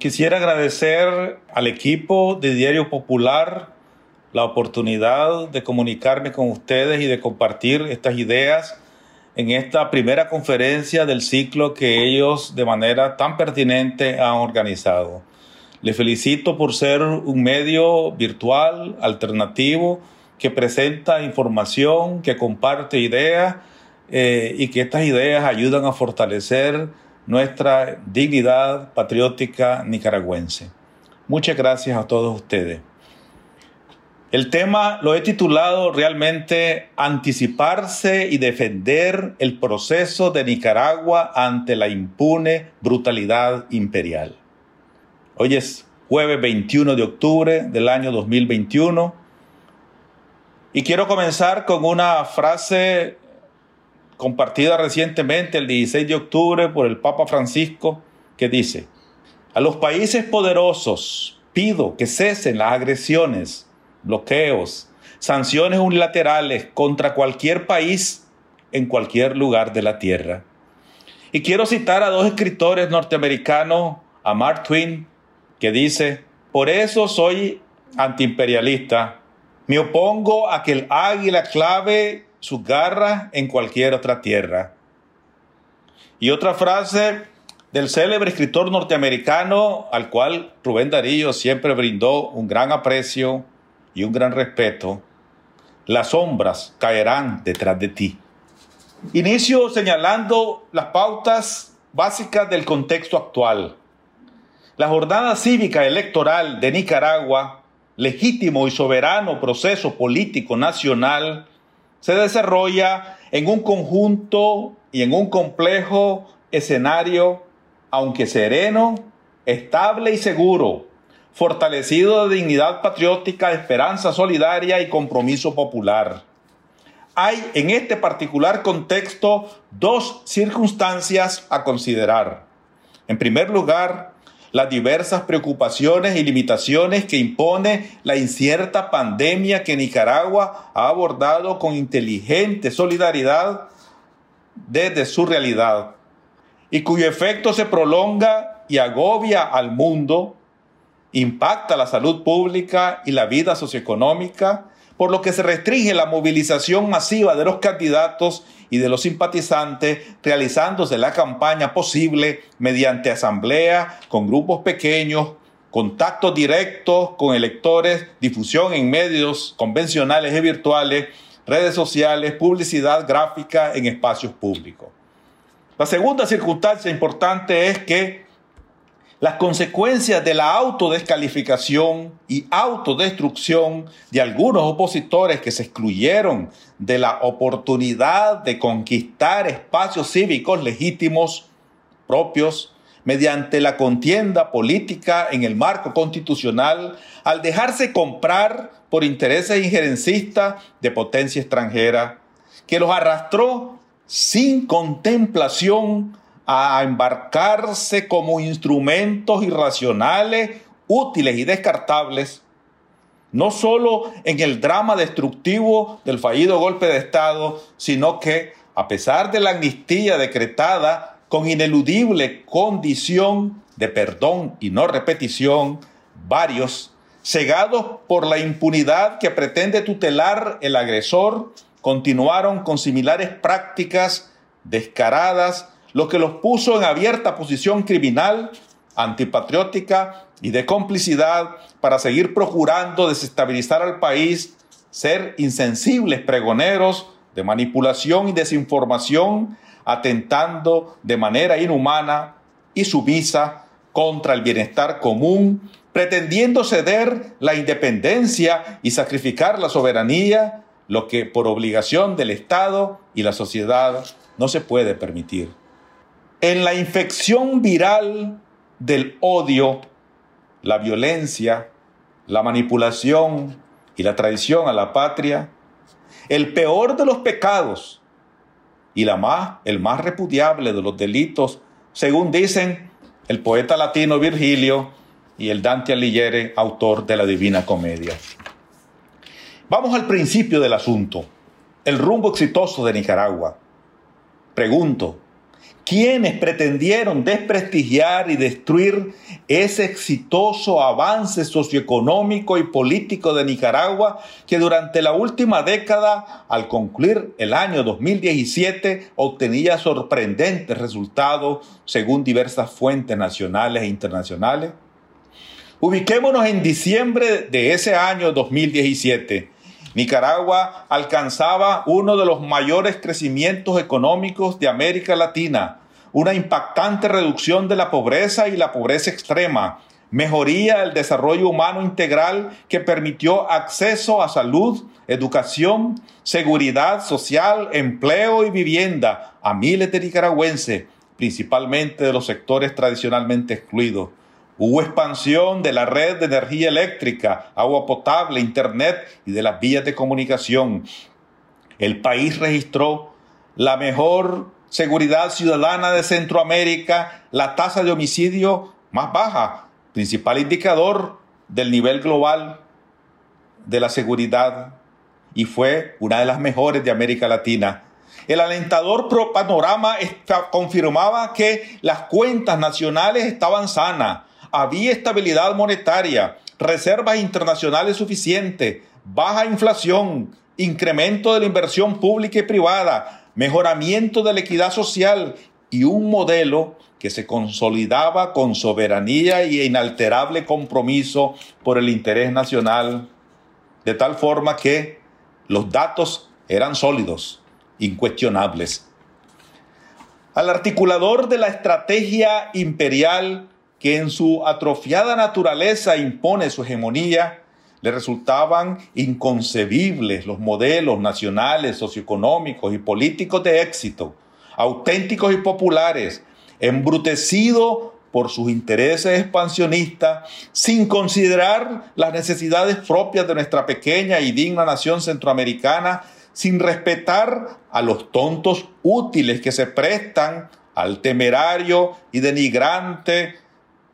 Quisiera agradecer al equipo de Diario Popular la oportunidad de comunicarme con ustedes y de compartir estas ideas en esta primera conferencia del ciclo que ellos de manera tan pertinente han organizado. Les felicito por ser un medio virtual, alternativo, que presenta información, que comparte ideas y que estas ideas ayudan a fortalecer nuestra dignidad patriótica nicaragüense. Muchas gracias a todos ustedes. El tema lo he titulado realmente Anticiparse y defender el proceso de Nicaragua ante la impune brutalidad imperial. Hoy es jueves 21 de octubre del año 2021 y quiero comenzar con una frase compartida recientemente el 16 de octubre por el Papa Francisco que dice: a los países poderosos pido que cesen las agresiones, bloqueos, sanciones unilaterales contra cualquier país en cualquier lugar de la tierra. Y quiero citar a dos escritores norteamericanos, a Mark Twain, que dice: por eso soy antiimperialista, me opongo a que el águila clave sus garras en cualquier otra tierra. Y otra frase del célebre escritor norteamericano al cual Rubén Darío siempre brindó un gran aprecio y un gran respeto: las sombras caerán detrás de ti. Inicio señalando las pautas básicas del contexto actual. La jornada cívica electoral de Nicaragua, legítimo y soberano proceso político nacional, se desarrolla en un conjunto y en un complejo escenario, aunque sereno, estable y seguro, fortalecido de dignidad patriótica, esperanza solidaria y compromiso popular. Hay en este particular contexto dos circunstancias a considerar. En primer lugar, las diversas preocupaciones y limitaciones que impone la incierta pandemia que Nicaragua ha abordado con inteligente solidaridad desde su realidad y cuyo efecto se prolonga y agobia al mundo, impacta la salud pública y la vida socioeconómica, por lo que se restringe la movilización masiva de los candidatos y de los simpatizantes, realizándose la campaña posible mediante asambleas con grupos pequeños, contactos directos con electores, difusión en medios convencionales y virtuales, redes sociales, publicidad gráfica en espacios públicos. La segunda circunstancia importante es que las consecuencias de la autodescalificación y autodestrucción de algunos opositores que se excluyeron de la oportunidad de conquistar espacios cívicos legítimos propios mediante la contienda política en el marco constitucional, al dejarse comprar por intereses injerencistas de potencia extranjera, que los arrastró sin contemplación a embarcarse como instrumentos irracionales, útiles y descartables, no solo en el drama destructivo del fallido golpe de Estado, sino que, a pesar de la amnistía decretada con ineludible condición de perdón y no repetición, varios, cegados por la impunidad que pretende tutelar el agresor, continuaron con similares prácticas descaradas, lo que los puso en abierta posición criminal, antipatriótica y de complicidad para seguir procurando desestabilizar al país, ser insensibles pregoneros de manipulación y desinformación, atentando de manera inhumana y sumisa contra el bienestar común, pretendiendo ceder la independencia y sacrificar la soberanía, lo que por obligación del Estado y la sociedad no se puede permitir. En la infección viral del odio, la violencia, la manipulación y la traición a la patria, el peor de los pecados y el más repudiable de los delitos, según dicen el poeta latino Virgilio y el Dante Alighieri, autor de la Divina Comedia. Vamos al principio del asunto, el rumbo exitoso de Nicaragua. Pregunto, quienes pretendieron desprestigiar y destruir ese exitoso avance socioeconómico y político de Nicaragua que durante la última década, al concluir el año 2017, obtenía sorprendentes resultados según diversas fuentes nacionales e internacionales? Ubiquémonos en diciembre de ese año 2017. Nicaragua alcanzaba uno de los mayores crecimientos económicos de América Latina, una impactante reducción de la pobreza y la pobreza extrema, mejoría del desarrollo humano integral que permitió acceso a salud, educación, seguridad social, empleo y vivienda a miles de nicaragüenses, principalmente de los sectores tradicionalmente excluidos. Hubo expansión de la red de energía eléctrica, agua potable, internet y de las vías de comunicación. El país registró la mejor seguridad ciudadana de Centroamérica, la tasa de homicidio más baja, principal indicador del nivel global de la seguridad, y fue una de las mejores de América Latina. El alentador panorama confirmaba que las cuentas nacionales estaban sanas. Había estabilidad monetaria, reservas internacionales suficientes, baja inflación, incremento de la inversión pública y privada, mejoramiento de la equidad social y un modelo que se consolidaba con soberanía y inalterable compromiso por el interés nacional, de tal forma que los datos eran sólidos, incuestionables. Al articulador de la estrategia imperial, que en su atrofiada naturaleza impone su hegemonía, le resultaban inconcebibles los modelos nacionales, socioeconómicos y políticos de éxito, auténticos y populares, embrutecido por sus intereses expansionistas, sin considerar las necesidades propias de nuestra pequeña y digna nación centroamericana, sin respetar a los tontos útiles que se prestan al temerario y denigrante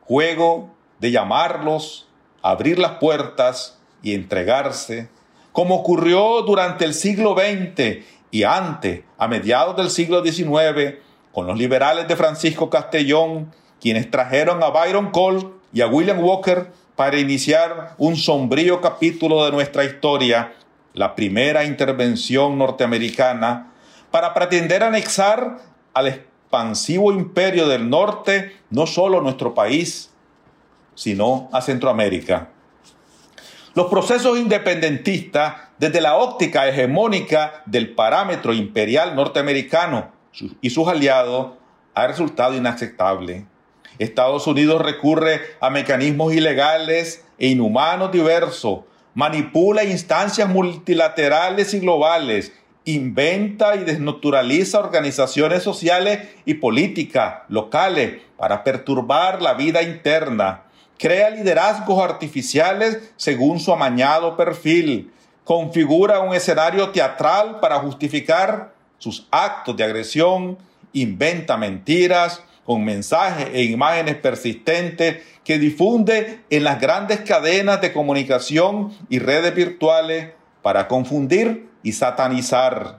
juego de llamarlos, abrir las puertas y entregarse, como ocurrió durante el siglo XX y antes, a mediados del siglo XIX, con los liberales de Francisco Castellón, quienes trajeron a Byron Cole y a William Walker para iniciar un sombrío capítulo de nuestra historia, la primera intervención norteamericana, para pretender anexar al expansivo imperio del norte, no solo a nuestro país, sino a Centroamérica. Los procesos independentistas, desde la óptica hegemónica del parámetro imperial norteamericano y sus aliados, ha resultado inaceptable. Estados Unidos recurre a mecanismos ilegales e inhumanos diversos, manipula instancias multilaterales y globales, inventa y desnaturaliza organizaciones sociales y políticas locales para perturbar la vida interna. Crea liderazgos artificiales según su amañado perfil. Configura un escenario teatral para justificar sus actos de agresión. Inventa mentiras con mensajes e imágenes persistentes que difunde en las grandes cadenas de comunicación y redes virtuales para confundir y satanizar.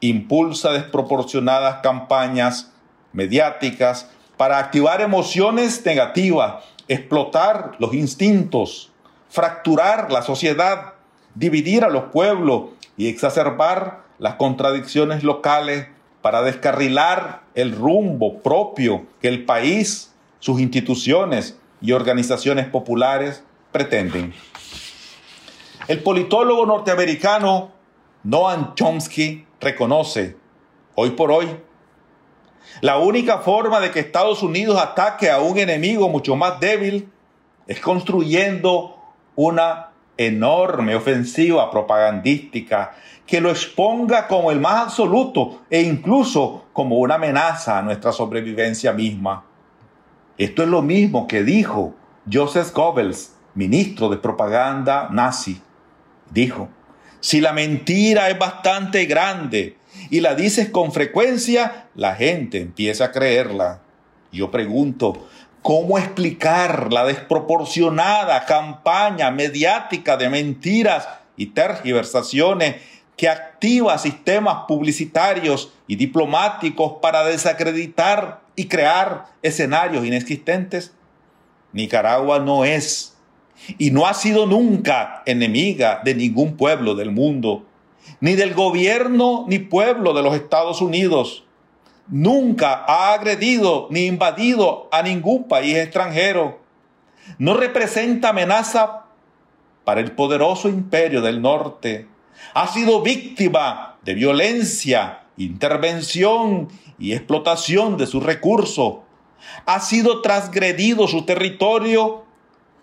Impulsa desproporcionadas campañas mediáticas para activar emociones negativas, explotar los instintos, fracturar la sociedad, dividir a los pueblos y exacerbar las contradicciones locales para descarrilar el rumbo propio que el país, sus instituciones y organizaciones populares pretenden. El politólogo norteamericano Noam Chomsky reconoce, hoy por hoy, la única forma de que Estados Unidos ataque a un enemigo mucho más débil es construyendo una enorme ofensiva propagandística que lo exponga como el más absoluto e incluso como una amenaza a nuestra sobrevivencia misma. Esto es lo mismo que dijo Joseph Goebbels, ministro de propaganda nazi. Dijo: si la mentira es bastante grande y la dices con frecuencia, la gente empieza a creerla. Yo pregunto, ¿cómo explicar la desproporcionada campaña mediática de mentiras y tergiversaciones que activa sistemas publicitarios y diplomáticos para desacreditar y crear escenarios inexistentes, Nicaragua no es y no ha sido nunca enemiga de ningún pueblo del mundo, ni del gobierno ni pueblo de los Estados Unidos. Nunca ha agredido ni invadido a ningún país extranjero. No representa amenaza para el poderoso imperio del norte. Ha sido víctima de violencia, intervención y explotación de sus recursos. Ha sido transgredido su territorio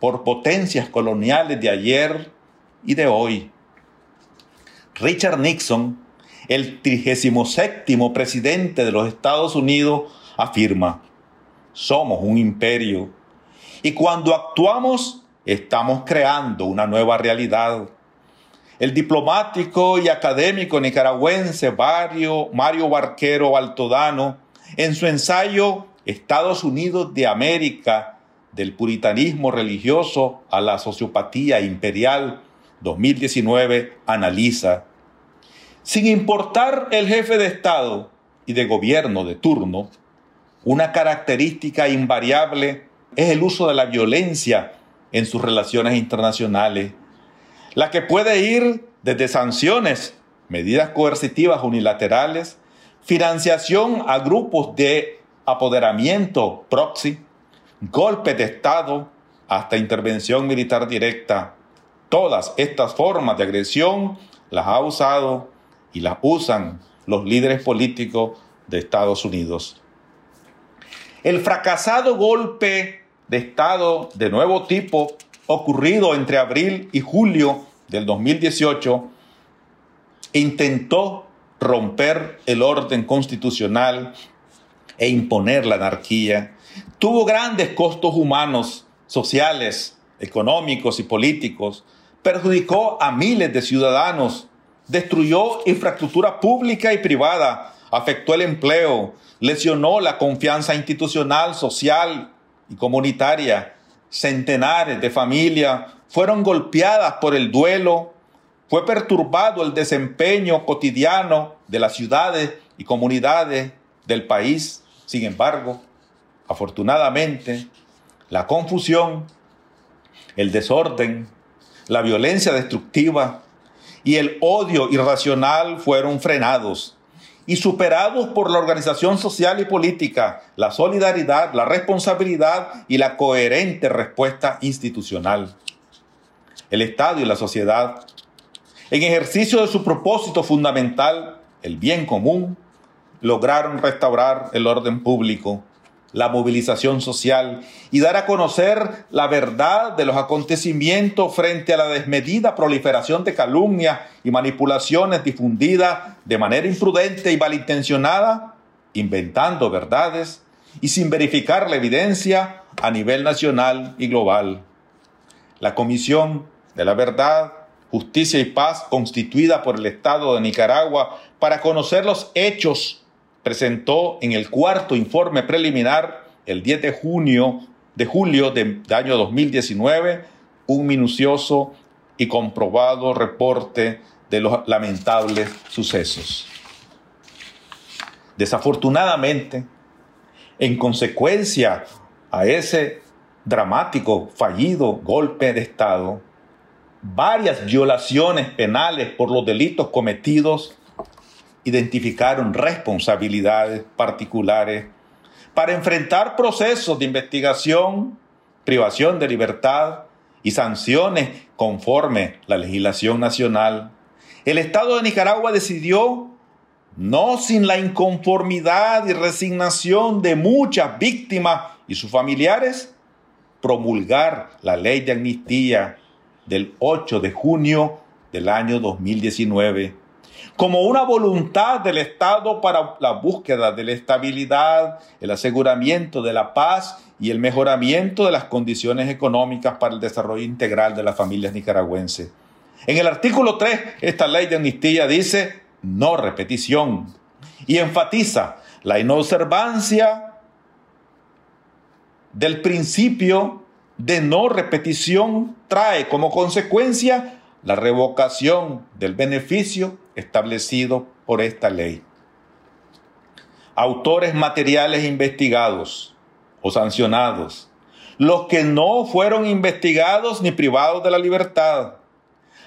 por potencias coloniales de ayer y de hoy. Richard Nixon, el 37º presidente de los Estados Unidos, afirma: somos un imperio y cuando actuamos estamos creando una nueva realidad. El diplomático y académico nicaragüense Mario Barquero Baltodano, en su ensayo Estados Unidos de América, del puritanismo religioso a la sociopatía imperial, 2019, analiza: sin importar el jefe de Estado y de gobierno de turno, una característica invariable es el uso de la violencia en sus relaciones internacionales, la que puede ir desde sanciones, medidas coercitivas unilaterales, financiación a grupos de apoderamiento proxy, golpes de Estado, hasta intervención militar directa. Todas estas formas de agresión las ha usado y las usan los líderes políticos de Estados Unidos. El fracasado golpe de Estado de nuevo tipo ocurrido entre abril y julio del 2018, intentó romper el orden constitucional e imponer la anarquía. Tuvo grandes costos humanos, sociales, económicos y políticos. Perjudicó a miles de ciudadanos. Destruyó infraestructura pública y privada. Afectó el empleo. Lesionó la confianza institucional, social y comunitaria. Centenares de familias fueron golpeadas por el duelo. Fue perturbado el desempeño cotidiano de las ciudades y comunidades del país. Sin embargo, afortunadamente, la confusión, el desorden, la violencia destructiva y el odio irracional fueron frenados y superados por la organización social y política, la solidaridad, la responsabilidad y la coherente respuesta institucional. El Estado y la sociedad, en ejercicio de su propósito fundamental, el bien común, lograron restaurar el orden público, la movilización social y dar a conocer la verdad de los acontecimientos frente a la desmedida proliferación de calumnias y manipulaciones difundidas de manera imprudente y malintencionada, inventando verdades y sin verificar la evidencia a nivel nacional y global. La Comisión de la Verdad, Justicia y Paz, constituida por el Estado de Nicaragua para conocer los hechos, presentó en el cuarto informe preliminar, el 10 de julio del año 2019, un minucioso y comprobado reporte de los lamentables sucesos. Desafortunadamente, en consecuencia a ese dramático, fallido golpe de Estado, varias violaciones penales por los delitos cometidos identificaron responsabilidades particulares para enfrentar procesos de investigación, privación de libertad y sanciones conforme la legislación nacional. El Estado de Nicaragua decidió, no sin la inconformidad y resignación de muchas víctimas y sus familiares, promulgar la Ley de Amnistía del 8 de junio del año 2019. Como una voluntad del Estado para la búsqueda de la estabilidad, el aseguramiento de la paz y el mejoramiento de las condiciones económicas para el desarrollo integral de las familias nicaragüenses. En el artículo 3, esta ley de amnistía dice no repetición y enfatiza la inobservancia del principio de no repetición trae como consecuencia la revocación del beneficio establecido por esta ley. Autores materiales investigados o sancionados, los que no fueron investigados ni privados de la libertad,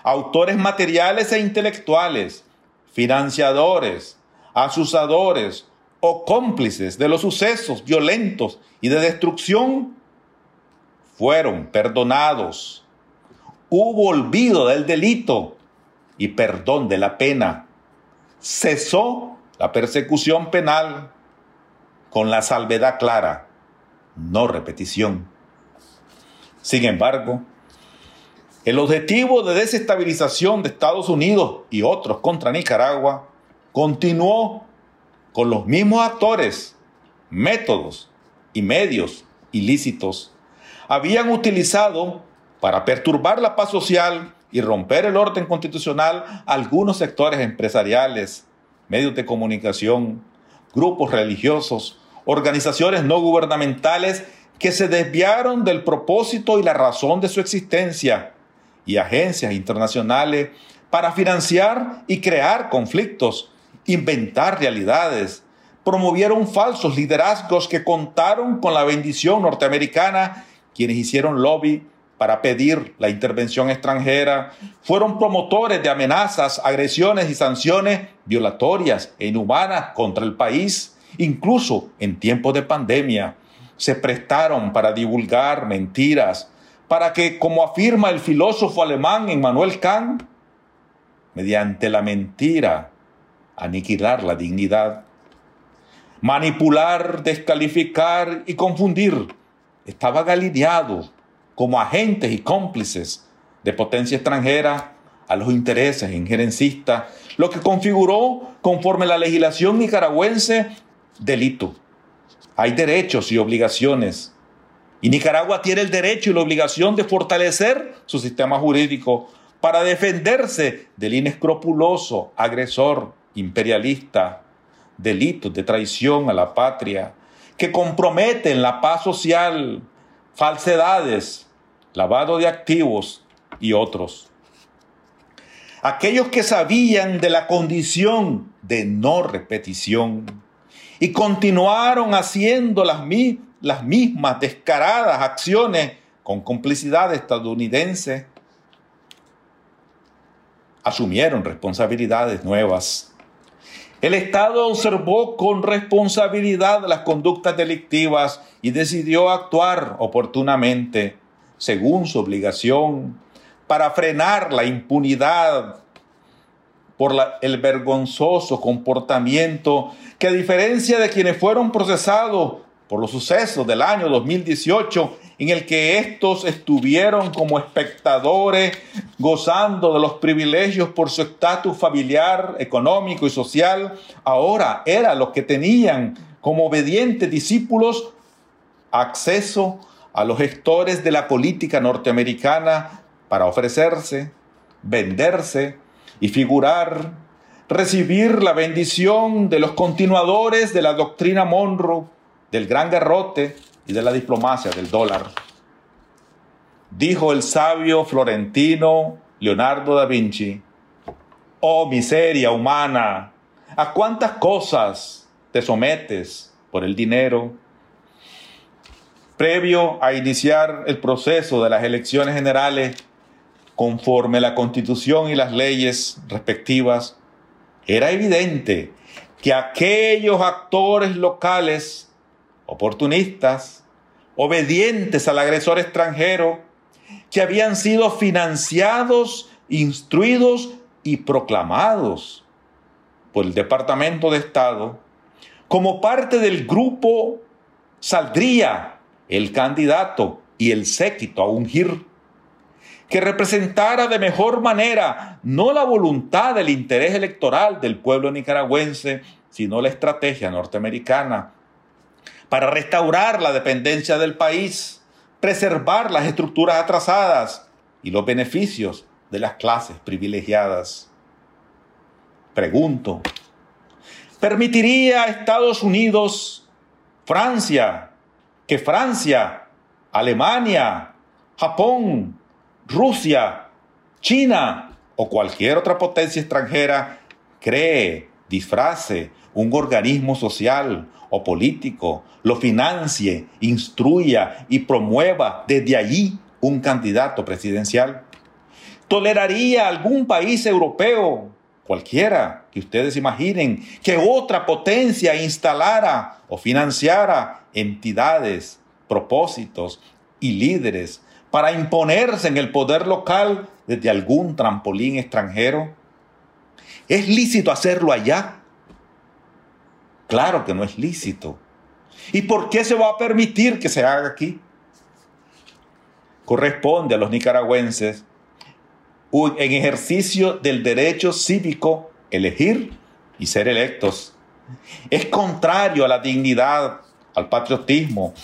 autores materiales e intelectuales, financiadores, asusadores o cómplices de los sucesos violentos y de destrucción, fueron perdonados. Hubo olvido del delito y perdón de la pena. Cesó la persecución penal con la salvedad clara: no repetición. Sin embargo, el objetivo de desestabilización de Estados Unidos y otros contra Nicaragua continuó con los mismos actores, métodos y medios ilícitos habían utilizado para perturbar la paz social y romper el orden constitucional algunos sectores empresariales, medios de comunicación, grupos religiosos, organizaciones no gubernamentales que se desviaron del propósito y la razón de su existencia, y agencias internacionales para financiar y crear conflictos, inventar realidades. Promovieron falsos liderazgos que contaron con la bendición norteamericana, quienes hicieron lobby para pedir la intervención extranjera, fueron promotores de amenazas, agresiones y sanciones violatorias e inhumanas contra el país, incluso en tiempos de pandemia. Se prestaron para divulgar mentiras, para que, como afirma el filósofo alemán Immanuel Kant, mediante la mentira, aniquilar la dignidad, manipular, descalificar y confundir. Estaba alineado como agentes y cómplices de potencia extranjera a los intereses injerencistas, lo que configuró, conforme la legislación nicaragüense, delito. Hay derechos y obligaciones, y Nicaragua tiene el derecho y la obligación de fortalecer su sistema jurídico para defenderse del inescrupuloso agresor imperialista, delitos de traición a la patria que comprometen la paz social, falsedades, lavado de activos y otros. Aquellos que sabían de la condición de no repetición y continuaron haciendo las mismas descaradas acciones con complicidad estadounidense, asumieron responsabilidades nuevas. El Estado observó con responsabilidad las conductas delictivas y decidió actuar oportunamente, según su obligación, para frenar la impunidad por el vergonzoso comportamiento que, a diferencia de quienes fueron procesados por los sucesos del año 2018, en el que estos estuvieron como espectadores gozando de los privilegios por su estatus familiar, económico y social, ahora eran los que tenían como obedientes discípulos acceso a los gestores de la política norteamericana para ofrecerse, venderse y figurar, recibir la bendición de los continuadores de la doctrina Monroe, del gran garrote y de la diplomacia del dólar. Dijo el sabio florentino Leonardo da Vinci: «Oh miseria humana, ¿a cuántas cosas te sometes por el dinero?». Previo a iniciar el proceso de las elecciones generales, conforme la Constitución y las leyes respectivas, era evidente que aquellos actores locales, oportunistas, obedientes al agresor extranjero, que habían sido financiados, instruidos y proclamados por el Departamento de Estado, como parte del grupo saldría el candidato y el séquito a ungir, que representara de mejor manera no la voluntad del interés electoral del pueblo nicaragüense, sino la estrategia norteamericana, para restaurar la dependencia del país, preservar las estructuras atrasadas y los beneficios de las clases privilegiadas. Pregunto, ¿permitiría a Estados Unidos, Francia, que Francia, Alemania, Japón, Rusia China o cualquier otra potencia extranjera cree, disfrace un organismo social o político, lo financie, instruya y promueva desde allí un candidato presidencial. ¿Toleraría algún país europeo, cualquiera que ustedes imaginen, que otra potencia instalara o financiara entidades, propósitos y líderes para imponerse en el poder local desde algún trampolín extranjero? ¿Es lícito hacerlo allá? Claro que no es lícito. ¿Y por qué se va a permitir que se haga aquí? Corresponde a los nicaragüenses, en ejercicio del derecho cívico, elegir y ser electos. Es contrario a la dignidad, al patriotismo,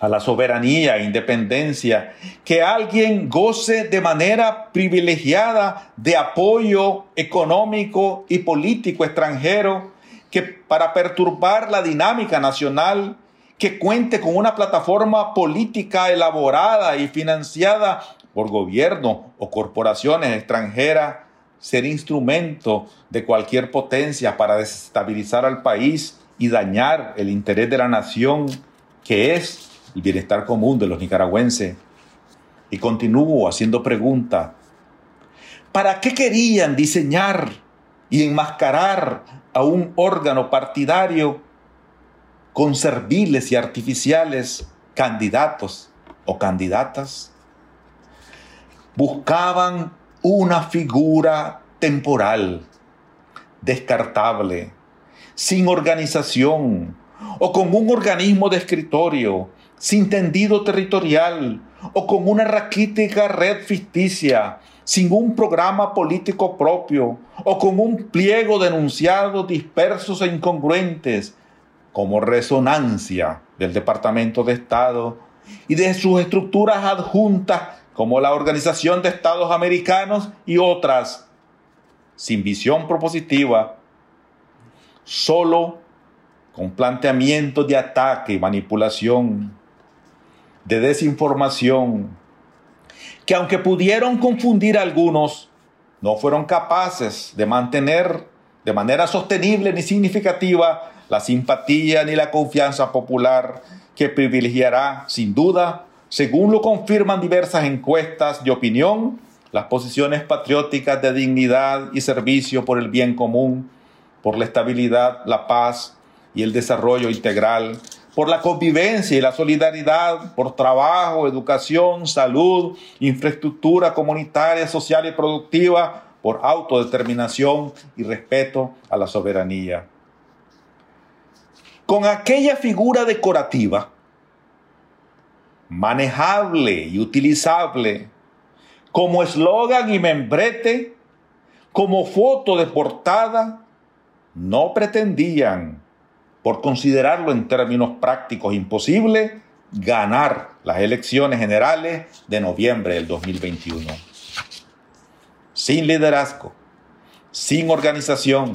a la soberanía e independencia, que alguien goce de manera privilegiada de apoyo económico y político extranjero, que para perturbar la dinámica nacional, que cuente con una plataforma política elaborada y financiada por gobiernos o corporaciones extranjeras, ser instrumento de cualquier potencia para desestabilizar al país y dañar el interés de la nación, que es el bienestar común de los nicaragüenses. Y continúo haciendo preguntas. ¿Para qué querían diseñar y enmascarar a un órgano partidario con serviles y artificiales candidatos o candidatas? Buscaban una figura temporal, descartable, sin organización o con un organismo de escritorio, sin tendido territorial o con una raquítica red ficticia, sin un programa político propio o con un pliego de enunciados dispersos e incongruentes, como resonancia del Departamento de Estado y de sus estructuras adjuntas como la Organización de Estados Americanos y otras, sin visión propositiva, solo con planteamientos de ataque y manipulación, de desinformación, que aunque pudieron confundir a algunos, no fueron capaces de mantener de manera sostenible ni significativa la simpatía ni la confianza popular, que privilegiará, sin duda, según lo confirman diversas encuestas de opinión, las posiciones patrióticas de dignidad y servicio por el bien común, por la estabilidad, la paz y el desarrollo integral, por la convivencia y la solidaridad, por trabajo, educación, salud, infraestructura comunitaria, social y productiva, por autodeterminación y respeto a la soberanía. Con aquella figura decorativa, manejable y utilizable, como eslogan y membrete, como foto de portada, no pretendían, por considerarlo en términos prácticos imposible, ganar las elecciones generales de noviembre del 2021. Sin liderazgo, sin organización,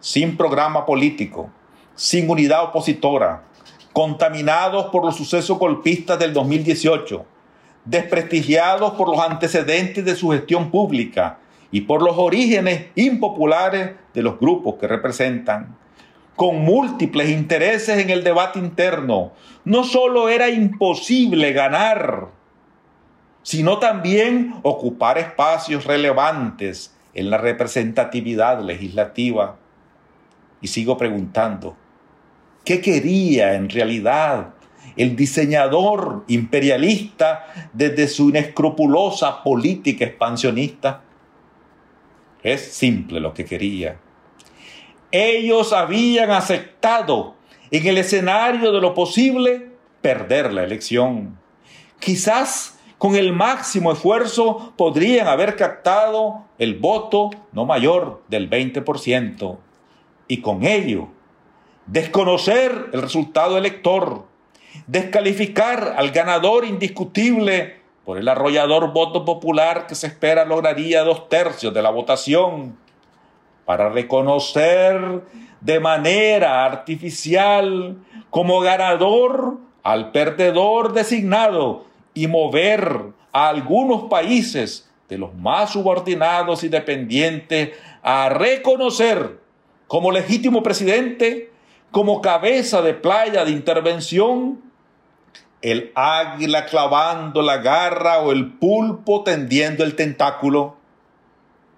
sin programa político, sin unidad opositora, contaminados por los sucesos golpistas del 2018, desprestigiados por los antecedentes de su gestión pública y por los orígenes impopulares de los grupos que representan, con múltiples intereses en el debate interno, no solo era imposible ganar, sino también ocupar espacios relevantes en la representatividad legislativa. Y sigo preguntando, ¿qué quería en realidad el diseñador imperialista desde su inescrupulosa política expansionista? Es simple lo que quería. Ellos habían aceptado, en el escenario de lo posible, perder la elección. Quizás con el máximo esfuerzo podrían haber captado el voto no mayor del 20%. Y con ello, desconocer el resultado elector, descalificar al ganador indiscutible por el arrollador voto popular que se espera lograría 2/3 de la votación, para reconocer de manera artificial como ganador al perdedor designado y mover a algunos países de los más subordinados y dependientes a reconocer como legítimo presidente, como cabeza de playa de intervención, el águila clavando la garra o el pulpo tendiendo el tentáculo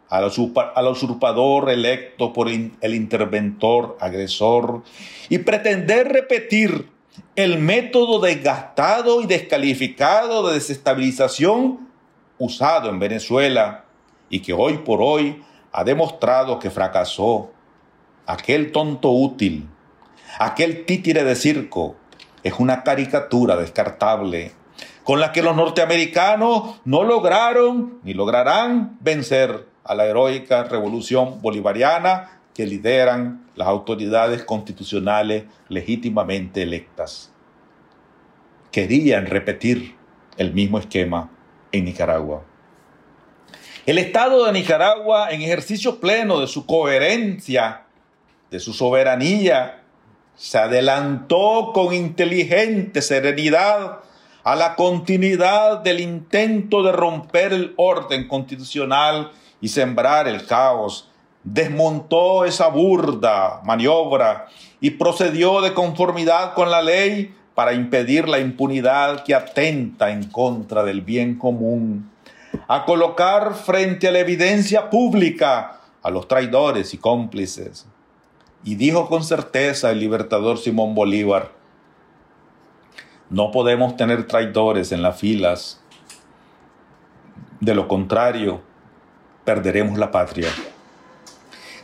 al usurpador electo por el interventor agresor, y pretender repetir el método desgastado y descalificado de desestabilización usado en Venezuela y que hoy por hoy ha demostrado que fracasó. Aquel tonto útil, aquel títere de circo, es una caricatura descartable con la que los norteamericanos no lograron ni lograrán vencer a la heroica revolución bolivariana que lideran las autoridades constitucionales legítimamente electas. Querían repetir el mismo esquema en Nicaragua. El Estado de Nicaragua, en ejercicio pleno de su coherencia, de su soberanía, se adelantó con inteligente serenidad a la continuidad del intento de romper el orden constitucional y sembrar el caos. Desmontó esa burda maniobra y procedió de conformidad con la ley para impedir la impunidad que atenta en contra del bien común, a colocar frente a la evidencia pública a los traidores y cómplices. Y dijo con certeza el libertador Simón Bolívar: no podemos tener traidores en las filas, de lo contrario, perderemos la patria.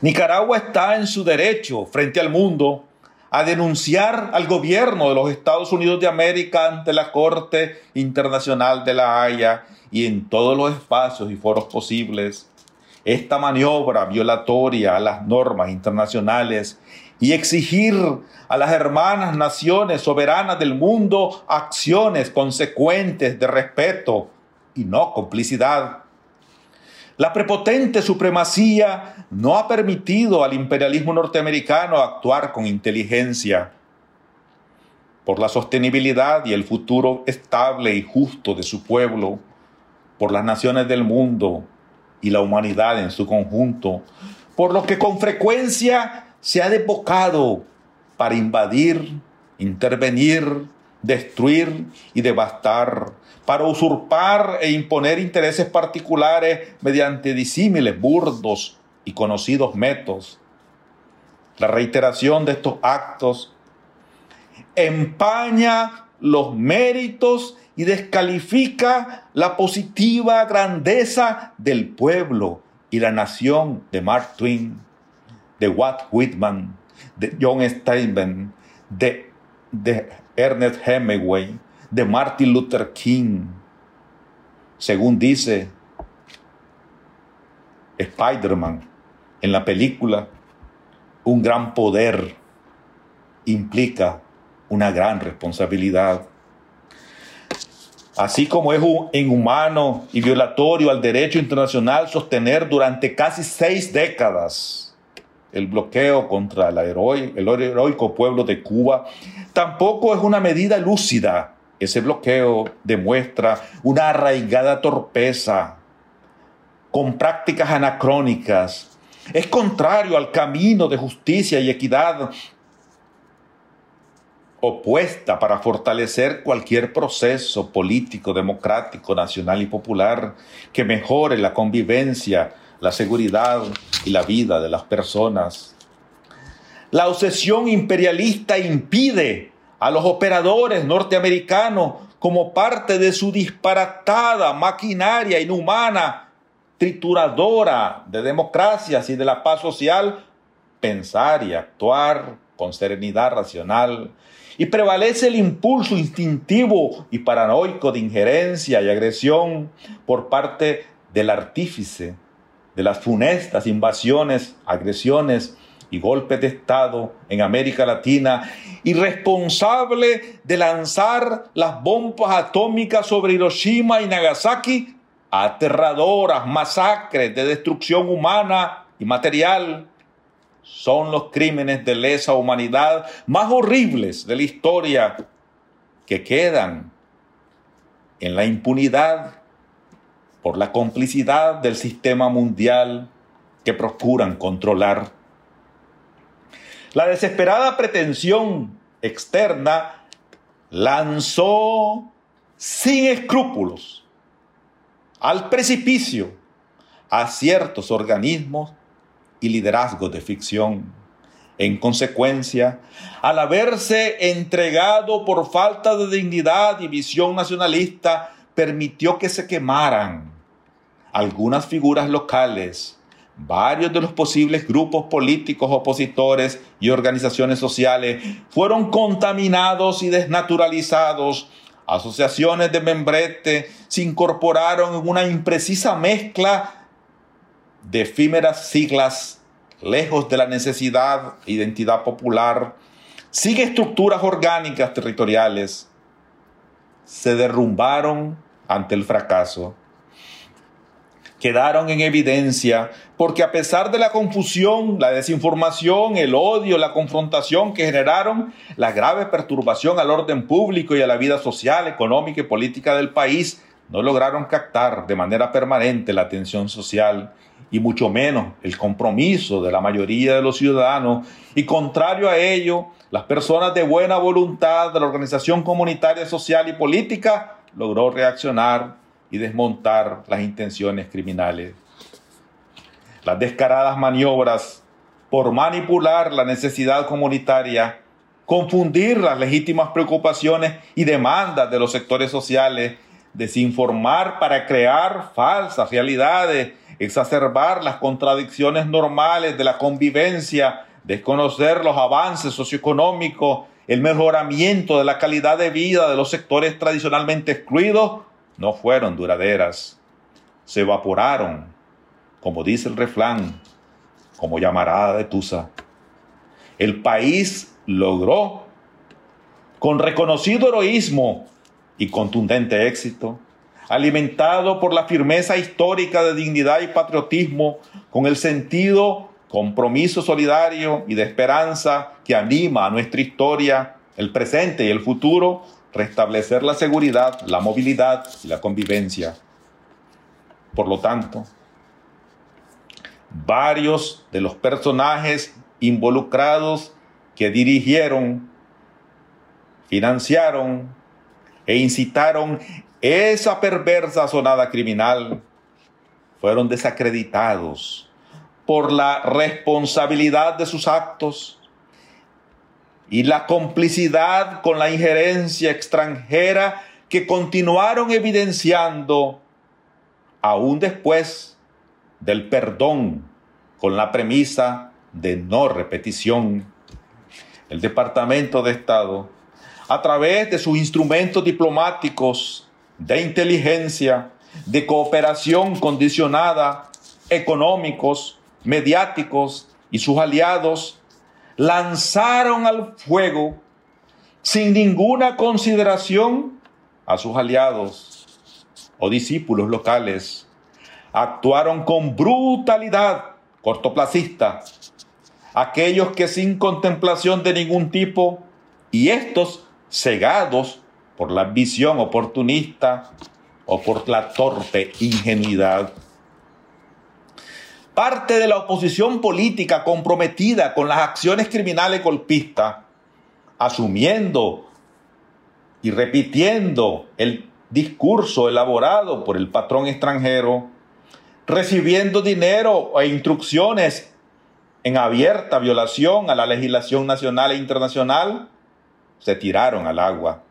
Nicaragua está en su derecho frente al mundo a denunciar al gobierno de los Estados Unidos de América ante la Corte Internacional de la Haya y en todos los espacios y foros posibles. Esta maniobra violatoria a las normas internacionales y exigir a las hermanas naciones soberanas del mundo acciones consecuentes de respeto y no complicidad. La prepotente supremacía no ha permitido al imperialismo norteamericano actuar con inteligencia. Por la sostenibilidad y el futuro estable y justo de su pueblo, por las naciones del mundo y la humanidad en su conjunto, por lo que con frecuencia se ha desbocado para invadir, intervenir, destruir y devastar, para usurpar e imponer intereses particulares mediante disímiles, burdos y conocidos métodos. La reiteración de estos actos empaña los méritos y descalifica la positiva grandeza del pueblo y la nación de Mark Twain, de Walt Whitman, de John Steinman, de Ernest Hemingway, de Martin Luther King. Según dice Spider-Man en la película, un gran poder implica una gran responsabilidad. Así como es inhumano y violatorio al derecho internacional sostener durante casi 6 décadas el bloqueo contra el heroico pueblo de Cuba, tampoco es una medida lúcida. Ese bloqueo demuestra una arraigada torpeza con prácticas anacrónicas. Es contrario al camino de justicia y equidad, opuesta para fortalecer cualquier proceso político, democrático, nacional y popular que mejore la convivencia, la seguridad y la vida de las personas. La obsesión imperialista impide a los operadores norteamericanos, como parte de su disparatada maquinaria inhumana, trituradora de democracias y de la paz social, pensar y actuar con serenidad racional, y prevalece el impulso instintivo y paranoico de injerencia y agresión por parte del artífice de las funestas invasiones, agresiones y golpes de Estado en América Latina, y responsable de lanzar las bombas atómicas sobre Hiroshima y Nagasaki, aterradoras masacres de destrucción humana y material. Son los crímenes de lesa humanidad más horribles de la historia que quedan en la impunidad por la complicidad del sistema mundial que procuran controlar. La desesperada pretensión externa lanzó sin escrúpulos al precipicio a ciertos organismos y liderazgos de ficción. En consecuencia, al haberse entregado por falta de dignidad y visión nacionalista, permitió que se quemaran algunas figuras locales, varios de los posibles grupos políticos opositores y organizaciones sociales fueron contaminados y desnaturalizados. Asociaciones de membrete se incorporaron en una imprecisa mezcla de efímeras siglas, lejos de la necesidad, identidad popular, sin estructuras orgánicas territoriales. Se derrumbaron ante el fracaso. Quedaron en evidencia porque a pesar de la confusión, la desinformación, el odio, la confrontación que generaron, la grave perturbación al orden público y a la vida social, económica y política del país, no lograron captar de manera permanente la atención social y mucho menos el compromiso de la mayoría de los ciudadanos. Y contrario a ello, las personas de buena voluntad de la organización comunitaria, social y política logró reaccionar y desmontar las intenciones criminales. Las descaradas maniobras por manipular la necesidad comunitaria, confundir las legítimas preocupaciones y demandas de los sectores sociales, desinformar para crear falsas realidades, exacerbar las contradicciones normales de la convivencia, desconocer los avances socioeconómicos, el mejoramiento de la calidad de vida de los sectores tradicionalmente excluidos, no fueron duraderas. Se evaporaron, como dice el refrán, como llamarada de tusa. El país logró, con reconocido heroísmo y contundente éxito, alimentado por la firmeza histórica de dignidad y patriotismo, con el sentido, compromiso solidario y de esperanza que anima a nuestra historia, el presente y el futuro, restablecer la seguridad, la movilidad y la convivencia. Por lo tanto, varios de los personajes involucrados que dirigieron, financiaron e incitaron esa perversa sonada criminal fueron desacreditados por la responsabilidad de sus actos y la complicidad con la injerencia extranjera que continuaron evidenciando aún después del perdón con la premisa de no repetición. El Departamento de Estado, a través de sus instrumentos diplomáticos, de inteligencia, de cooperación condicionada, económicos, mediáticos y sus aliados, lanzaron al fuego sin ninguna consideración a sus aliados o discípulos locales. Actuaron con brutalidad cortoplacista aquellos que sin contemplación de ningún tipo y estos cegados por la visión oportunista o por la torpe ingenuidad. Parte de la oposición política comprometida con las acciones criminales golpistas, asumiendo y repitiendo el discurso elaborado por el patrón extranjero, recibiendo dinero e instrucciones en abierta violación a la legislación nacional e internacional, se tiraron al agua.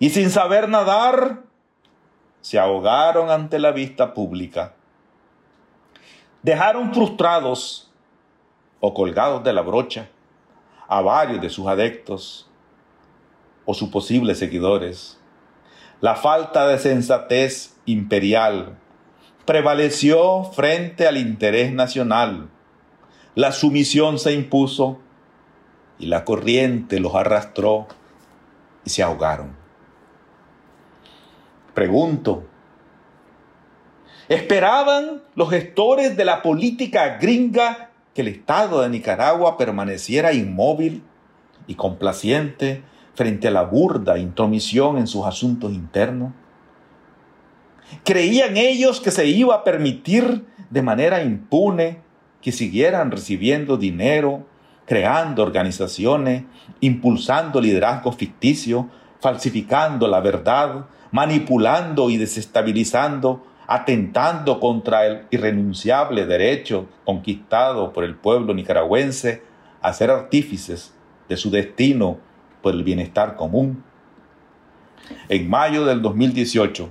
Y sin saber nadar, se ahogaron ante la vista pública. Dejaron frustrados o colgados de la brocha a varios de sus adeptos o sus posibles seguidores. La falta de sensatez imperial prevaleció frente al interés nacional. La sumisión se impuso y la corriente los arrastró y se ahogaron. Pregunto, ¿esperaban los gestores de la política gringa que el Estado de Nicaragua permaneciera inmóvil y complaciente frente a la burda intromisión en sus asuntos internos? ¿Creían ellos que se iba a permitir de manera impune que siguieran recibiendo dinero, creando organizaciones, impulsando liderazgos ficticios, falsificando la verdad, manipulando y desestabilizando, atentando contra el irrenunciable derecho conquistado por el pueblo nicaragüense a ser artífices de su destino por el bienestar común? En mayo del 2018,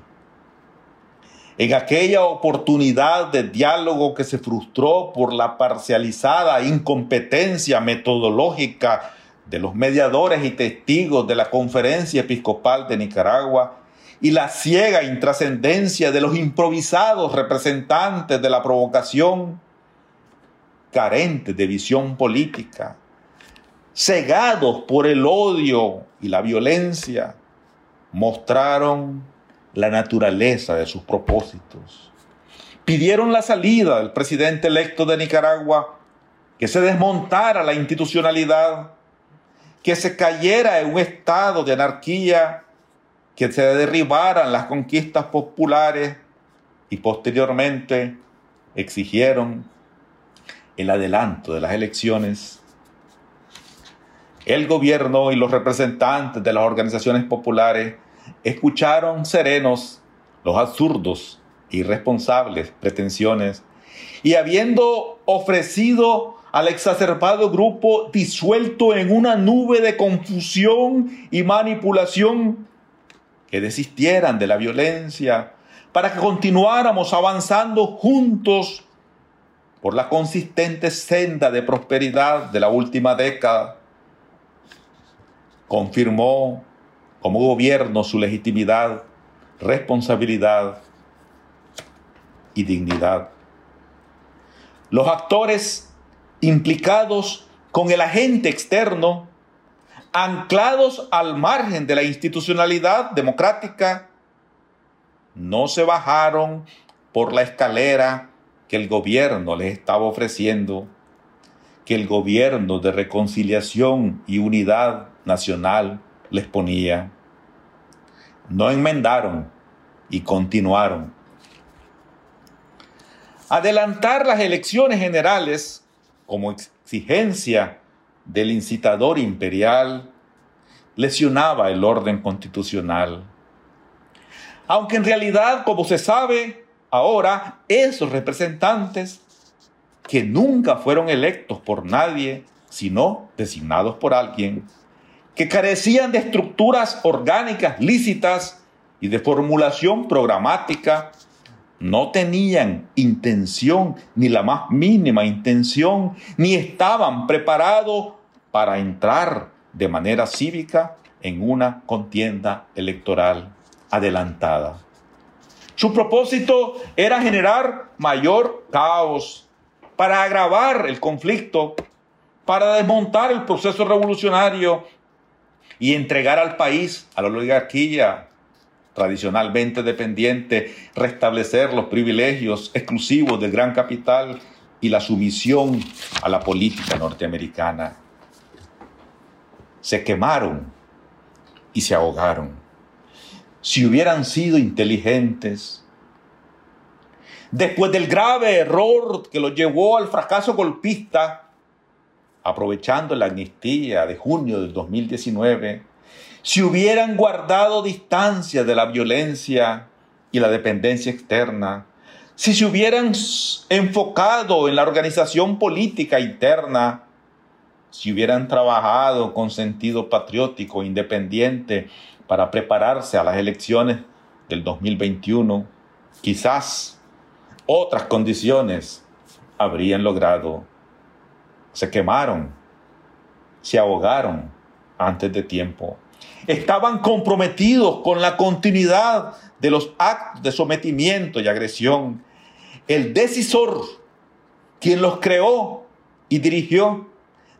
en aquella oportunidad de diálogo que se frustró por la parcializada incompetencia metodológica de los mediadores y testigos de la Conferencia Episcopal de Nicaragua y la ciega intrascendencia de los improvisados representantes de la provocación, carentes de visión política, cegados por el odio y la violencia, mostraron la naturaleza de sus propósitos. Pidieron la salida del presidente electo de Nicaragua, que se desmontara la institucionalidad, que se cayera en un estado de anarquía, que se derribaran las conquistas populares y posteriormente exigieron el adelanto de las elecciones. El gobierno y los representantes de las organizaciones populares escucharon serenos los absurdos e irresponsables pretensiones y, habiendo ofrecido al exacerbado grupo disuelto en una nube de confusión y manipulación, que desistieran de la violencia para que continuáramos avanzando juntos por la consistente senda de prosperidad de la última década. Confirmó como gobierno su legitimidad, responsabilidad y dignidad. Los actores implicados con el agente externo, anclados al margen de la institucionalidad democrática, no se bajaron por la escalera que el gobierno les estaba ofreciendo, que el gobierno de reconciliación y unidad nacional les ponía. No enmendaron y continuaron. Adelantar las elecciones generales como exigencia del incitador imperial lesionaba el orden constitucional. Aunque en realidad, como se sabe ahora, esos representantes que nunca fueron electos por nadie, sino designados por alguien, que carecían de estructuras orgánicas lícitas y de formulación programática, no tenían intención, ni la más mínima intención, ni estaban preparados para entrar de manera cívica en una contienda electoral adelantada. Su propósito era generar mayor caos, para agravar el conflicto, para desmontar el proceso revolucionario y entregar al país a la oligarquía tradicionalmente dependiente, restablecer los privilegios exclusivos del gran capital y la sumisión a la política norteamericana. Se quemaron y se ahogaron. Si hubieran sido inteligentes, después del grave error que los llevó al fracaso golpista, aprovechando la amnistía de junio del 2019, si hubieran guardado distancia de la violencia y la dependencia externa, si se hubieran enfocado en la organización política interna, si hubieran trabajado con sentido patriótico independiente para prepararse a las elecciones del 2021, quizás otras condiciones habrían logrado. Se quemaron, se ahogaron antes de tiempo. Estaban comprometidos con la continuidad de los actos de sometimiento y agresión. El decisor, quien los creó y dirigió,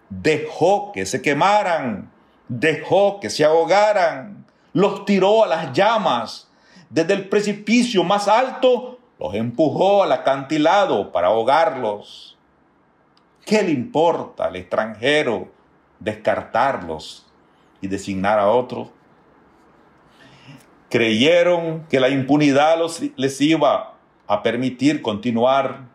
dejó que se quemaran, dejó que se ahogaran, los tiró a las llamas. Desde el precipicio más alto, los empujó al acantilado para ahogarlos. ¿Qué le importa al extranjero descartarlos y designar a otros? creyeron que la impunidad les iba a permitir continuar.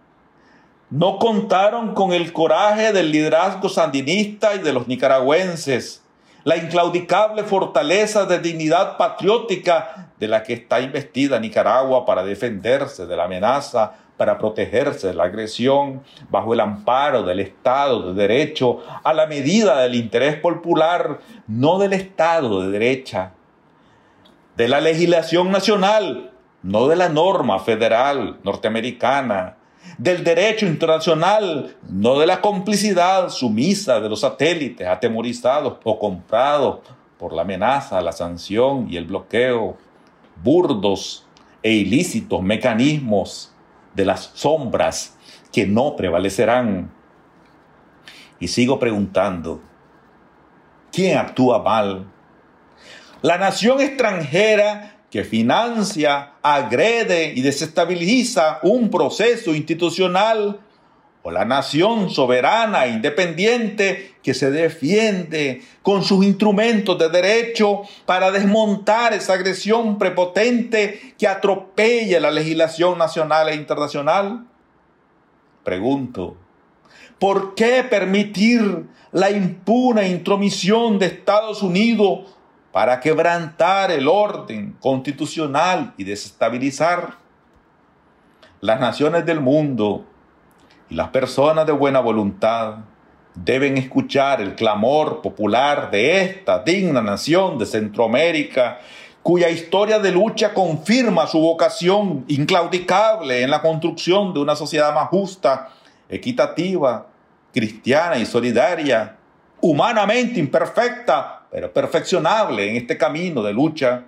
No contaron con el coraje del liderazgo sandinista y de los nicaragüenses, la inclaudicable fortaleza de dignidad patriótica de la que está investida Nicaragua para defenderse de la amenaza, para protegerse de la agresión, bajo el amparo del Estado de Derecho, a la medida del interés popular, no del Estado de derecha, de la legislación nacional, no de la norma federal norteamericana, del derecho internacional, no de la complicidad sumisa de los satélites atemorizados o comprados por la amenaza, la sanción y el bloqueo, burdos e ilícitos mecanismos de las sombras que no prevalecerán. Y sigo preguntando, ¿quién actúa mal? La nación extranjera que financia, agrede y desestabiliza un proceso institucional, o la nación soberana e independiente que se defiende con sus instrumentos de derecho para desmontar esa agresión prepotente que atropella la legislación nacional e internacional. Pregunto, ¿por qué permitir la impune intromisión de Estados Unidos para quebrantar el orden constitucional y desestabilizar? Las naciones del mundo y las personas de buena voluntad deben escuchar el clamor popular de esta digna nación de Centroamérica, cuya historia de lucha confirma su vocación inclaudicable en la construcción de una sociedad más justa, equitativa, cristiana y solidaria, humanamente imperfecta, pero perfeccionable en este camino de lucha.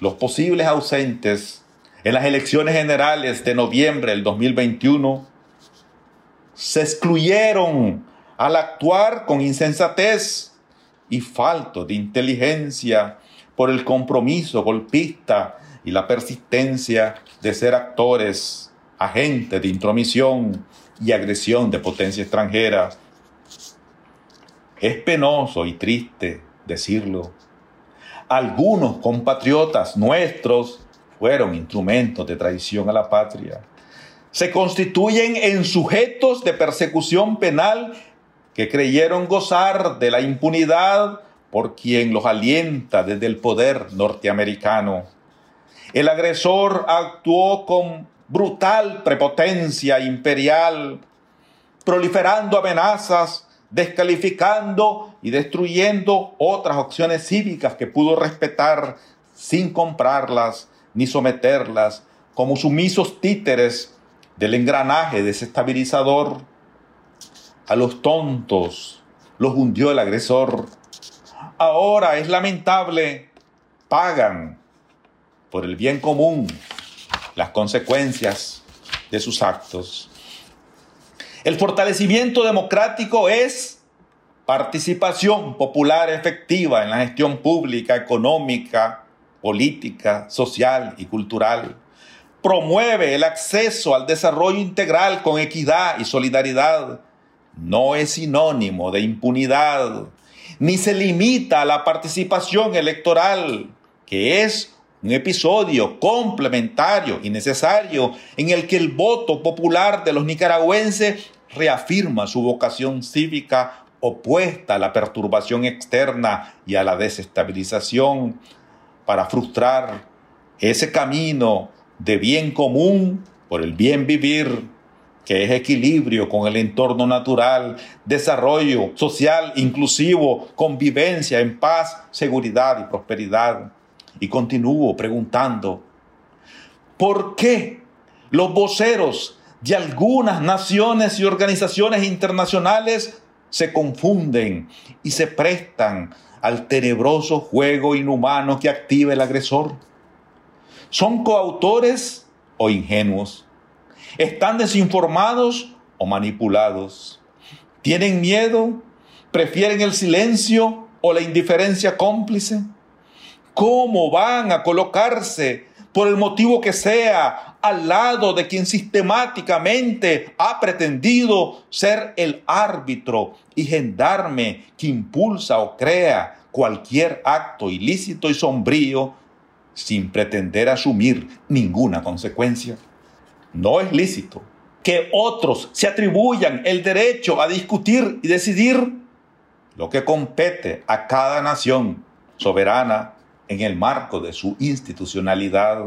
Los posibles ausentes en las elecciones generales de noviembre del 2021 se excluyeron al actuar con insensatez y falto de inteligencia por el compromiso golpista y la persistencia de ser actores, agentes de intromisión y agresión de potencia extranjera. Es penoso y triste decirlo. Algunos compatriotas nuestros fueron instrumentos de traición a la patria. Se constituyen en sujetos de persecución penal que creyeron gozar de la impunidad por quien los alienta desde el poder norteamericano. El agresor actuó con brutal prepotencia imperial, proliferando amenazas, descalificando y destruyendo otras opciones cívicas que pudo respetar sin comprarlas ni someterlas como sumisos títeres del engranaje desestabilizador. A los tontos los hundió el agresor. Ahora es lamentable, pagan por el bien común las consecuencias de sus actos. El fortalecimiento democrático es participación popular efectiva en la gestión pública, económica, política, social y cultural. Promueve el acceso al desarrollo integral con equidad y solidaridad. No es sinónimo de impunidad, ni se limita a la participación electoral, que es un episodio complementario y necesario en el que el voto popular de los nicaragüenses reafirma su vocación cívica opuesta a la perturbación externa y a la desestabilización para frustrar ese camino de bien común por el bien vivir, que es equilibrio con el entorno natural, desarrollo social inclusivo, convivencia en paz, seguridad y prosperidad. Y continúo preguntando, ¿por qué los voceros de algunas naciones y organizaciones internacionales se confunden y se prestan al tenebroso juego inhumano que activa el agresor? ¿Son coautores o ingenuos? ¿Están desinformados o manipulados? ¿Tienen miedo? ¿Prefieren el silencio o la indiferencia cómplice? ¿Cómo van a colocarse, por el motivo que sea, al lado de quien sistemáticamente ha pretendido ser el árbitro y gendarme que impulsa o crea cualquier acto ilícito y sombrío sin pretender asumir ninguna consecuencia. No es lícito que otros se atribuyan el derecho a discutir y decidir lo que compete a cada nación soberana en el marco de su institucionalidad.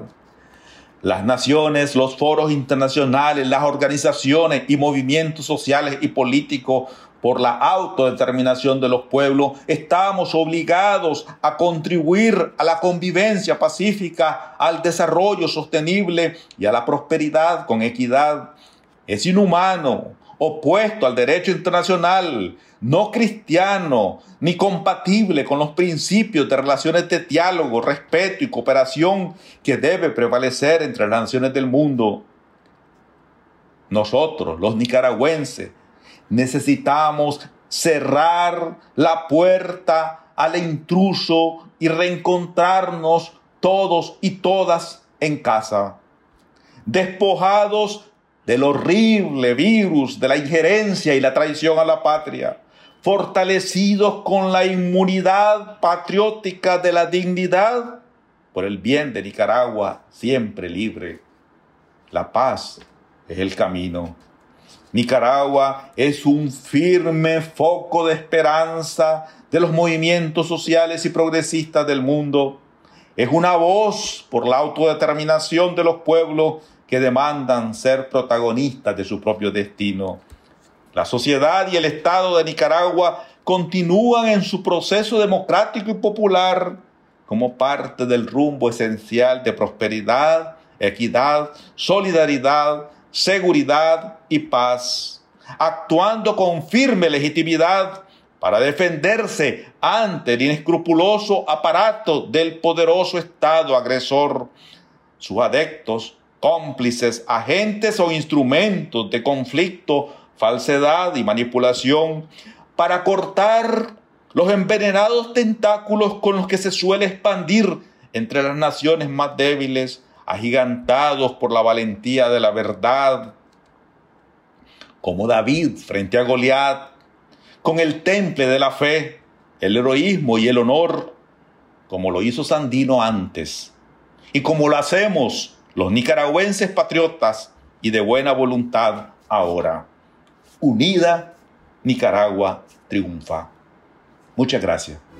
Las naciones, los foros internacionales, las organizaciones y movimientos sociales y políticos por la autodeterminación de los pueblos, estamos obligados a contribuir a la convivencia pacífica, al desarrollo sostenible y a la prosperidad con equidad. Es inhumano, opuesto al derecho internacional, no cristiano, ni compatible con los principios de relaciones de diálogo, respeto y cooperación que debe prevalecer entre las naciones del mundo. Nosotros, los nicaragüenses, necesitamos cerrar la puerta al intruso y reencontrarnos todos y todas en casa, despojados del horrible virus de la injerencia y la traición a la patria, fortalecidos con la inmunidad patriótica de la dignidad por el bien de Nicaragua, siempre libre. La paz es el camino. Nicaragua es un firme foco de esperanza de los movimientos sociales y progresistas del mundo. Es una voz por la autodeterminación de los pueblos que demandan ser protagonistas de su propio destino. La sociedad y el Estado de Nicaragua continúan en su proceso democrático y popular como parte del rumbo esencial de prosperidad, equidad, solidaridad, seguridad y paz, actuando con firme legitimidad para defenderse ante el inescrupuloso aparato del poderoso Estado agresor, sus adeptos, cómplices, agentes o instrumentos de conflicto, falsedad y manipulación, para cortar los envenenados tentáculos con los que se suele expandir entre las naciones más débiles, agigantados por la valentía de la verdad, como David frente a Goliat, con el temple de la fe, el heroísmo y el honor, como lo hizo Sandino antes, y como lo hacemos los nicaragüenses patriotas y de buena voluntad ahora. Unida, Nicaragua triunfa. Muchas gracias.